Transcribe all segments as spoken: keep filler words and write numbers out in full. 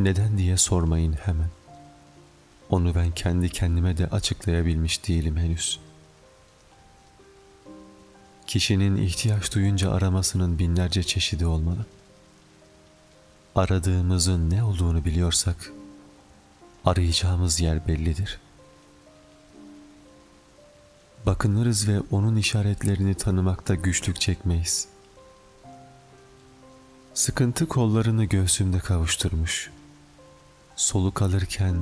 Neden diye sormayın hemen. Onu ben kendi kendime de açıklayabilmiş değilim henüz. Kişinin ihtiyaç duyunca aramasının binlerce çeşidi olmalı. Aradığımızın ne olduğunu biliyorsak, arayacağımız yer bellidir. Bakınırız ve onun işaretlerini tanımakta güçlük çekmeyiz. Sıkıntı kollarını göğsümde kavuşturmuş. Soluk alırken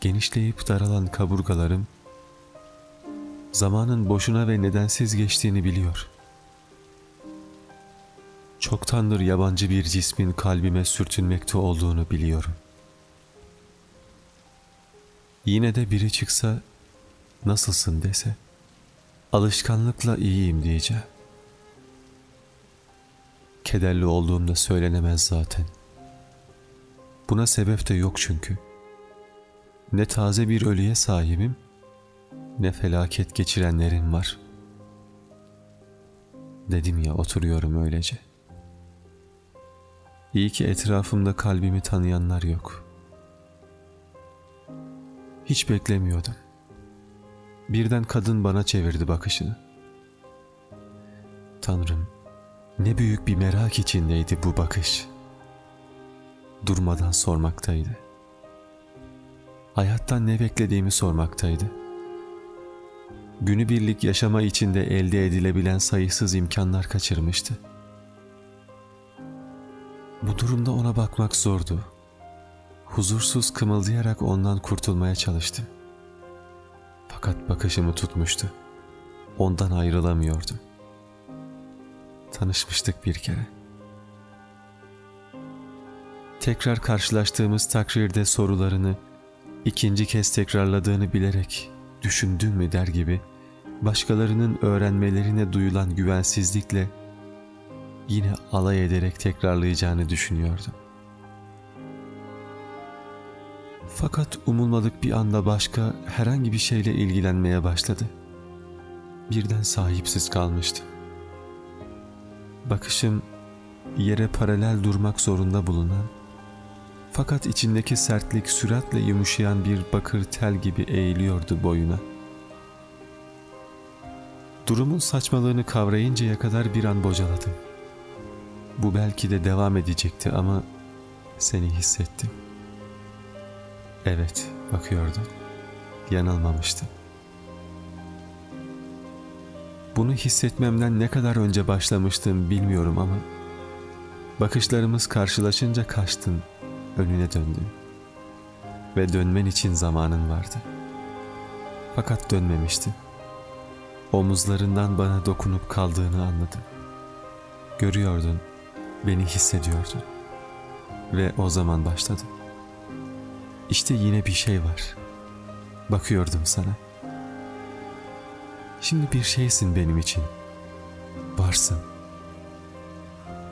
genişleyip daralan kaburgalarım, zamanın boşuna ve nedensiz geçtiğini biliyor. Çoktandır yabancı bir cismin kalbime sürtünmekte olduğunu biliyorum. Yine de biri çıksa, nasılsın dese, alışkanlıkla iyiyim diyeceğim. Kederli olduğum da söylenemez zaten. Buna sebep de yok çünkü. Ne taze bir ölüye sahibim, ne felaket geçirenlerim var. Dedim ya, oturuyorum öylece. İyi ki etrafımda kalbimi tanıyanlar yok. Hiç beklemiyordum. Birden kadın bana çevirdi bakışını. Tanrım, ne büyük bir merak içindeydi bu bakış. Durmadan sormaktaydı. Hayattan ne beklediğimi sormaktaydı. Günübirlik yaşama içinde elde edilebilen sayısız imkanlar kaçırmıştı. Bu durumda ona bakmak zordu. Huzursuz kımıldayarak ondan kurtulmaya çalıştım. Fakat bakışımı tutmuştu. Ondan ayrılamıyordum. Tanışmıştık bir kere. Tekrar karşılaştığımız takdirde sorularını ikinci kez tekrarladığını bilerek düşündüm mü der gibi başkalarının öğrenmelerine duyulan güvensizlikle yine alay ederek tekrarlayacağını düşünüyordum. Fakat umulmadık bir anda başka herhangi bir şeyle ilgilenmeye başladı. Birden sahipsiz kalmıştı. Bakışım yere paralel durmak zorunda bulunan, fakat içindeki sertlik süratle yumuşayan bir bakır tel gibi eğiliyordu boyuna. Durumun saçmalığını kavrayıncaya kadar bir an bocaladım. Bu belki de devam edecekti ama seni hissettim. Evet, bakıyordun. Yanılmamıştım. Bunu hissetmemden ne kadar önce başlamıştım bilmiyorum ama bakışlarımız karşılaşınca kaçtın, önüne döndün ve dönmen için zamanın vardı. Fakat dönmemiştin. Omuzlarından bana dokunup kaldığını anladım. Görüyordun, beni hissediyordun ve o zaman başladı. İşte yine bir şey var. Bakıyordum sana. Şimdi bir şeysin benim için. Varsın.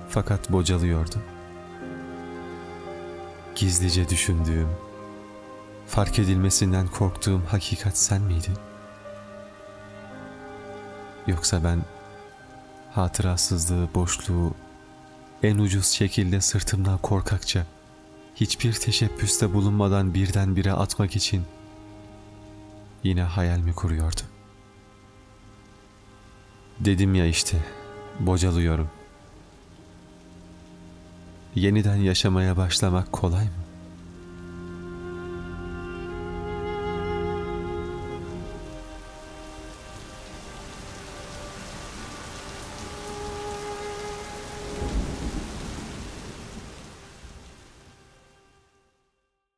Fakat bocalıyordum. Gizlice düşündüğüm, fark edilmesinden korktuğum hakikat sen miydin? Yoksa ben hatırasızlığı, boşluğu en ucuz şekilde sırtımdan korkakça, hiçbir teşebbüste bulunmadan birdenbire atmak için yine hayal mi kuruyordum? Dedim ya işte, bocalıyorum. Yeniden yaşamaya başlamak kolay mı?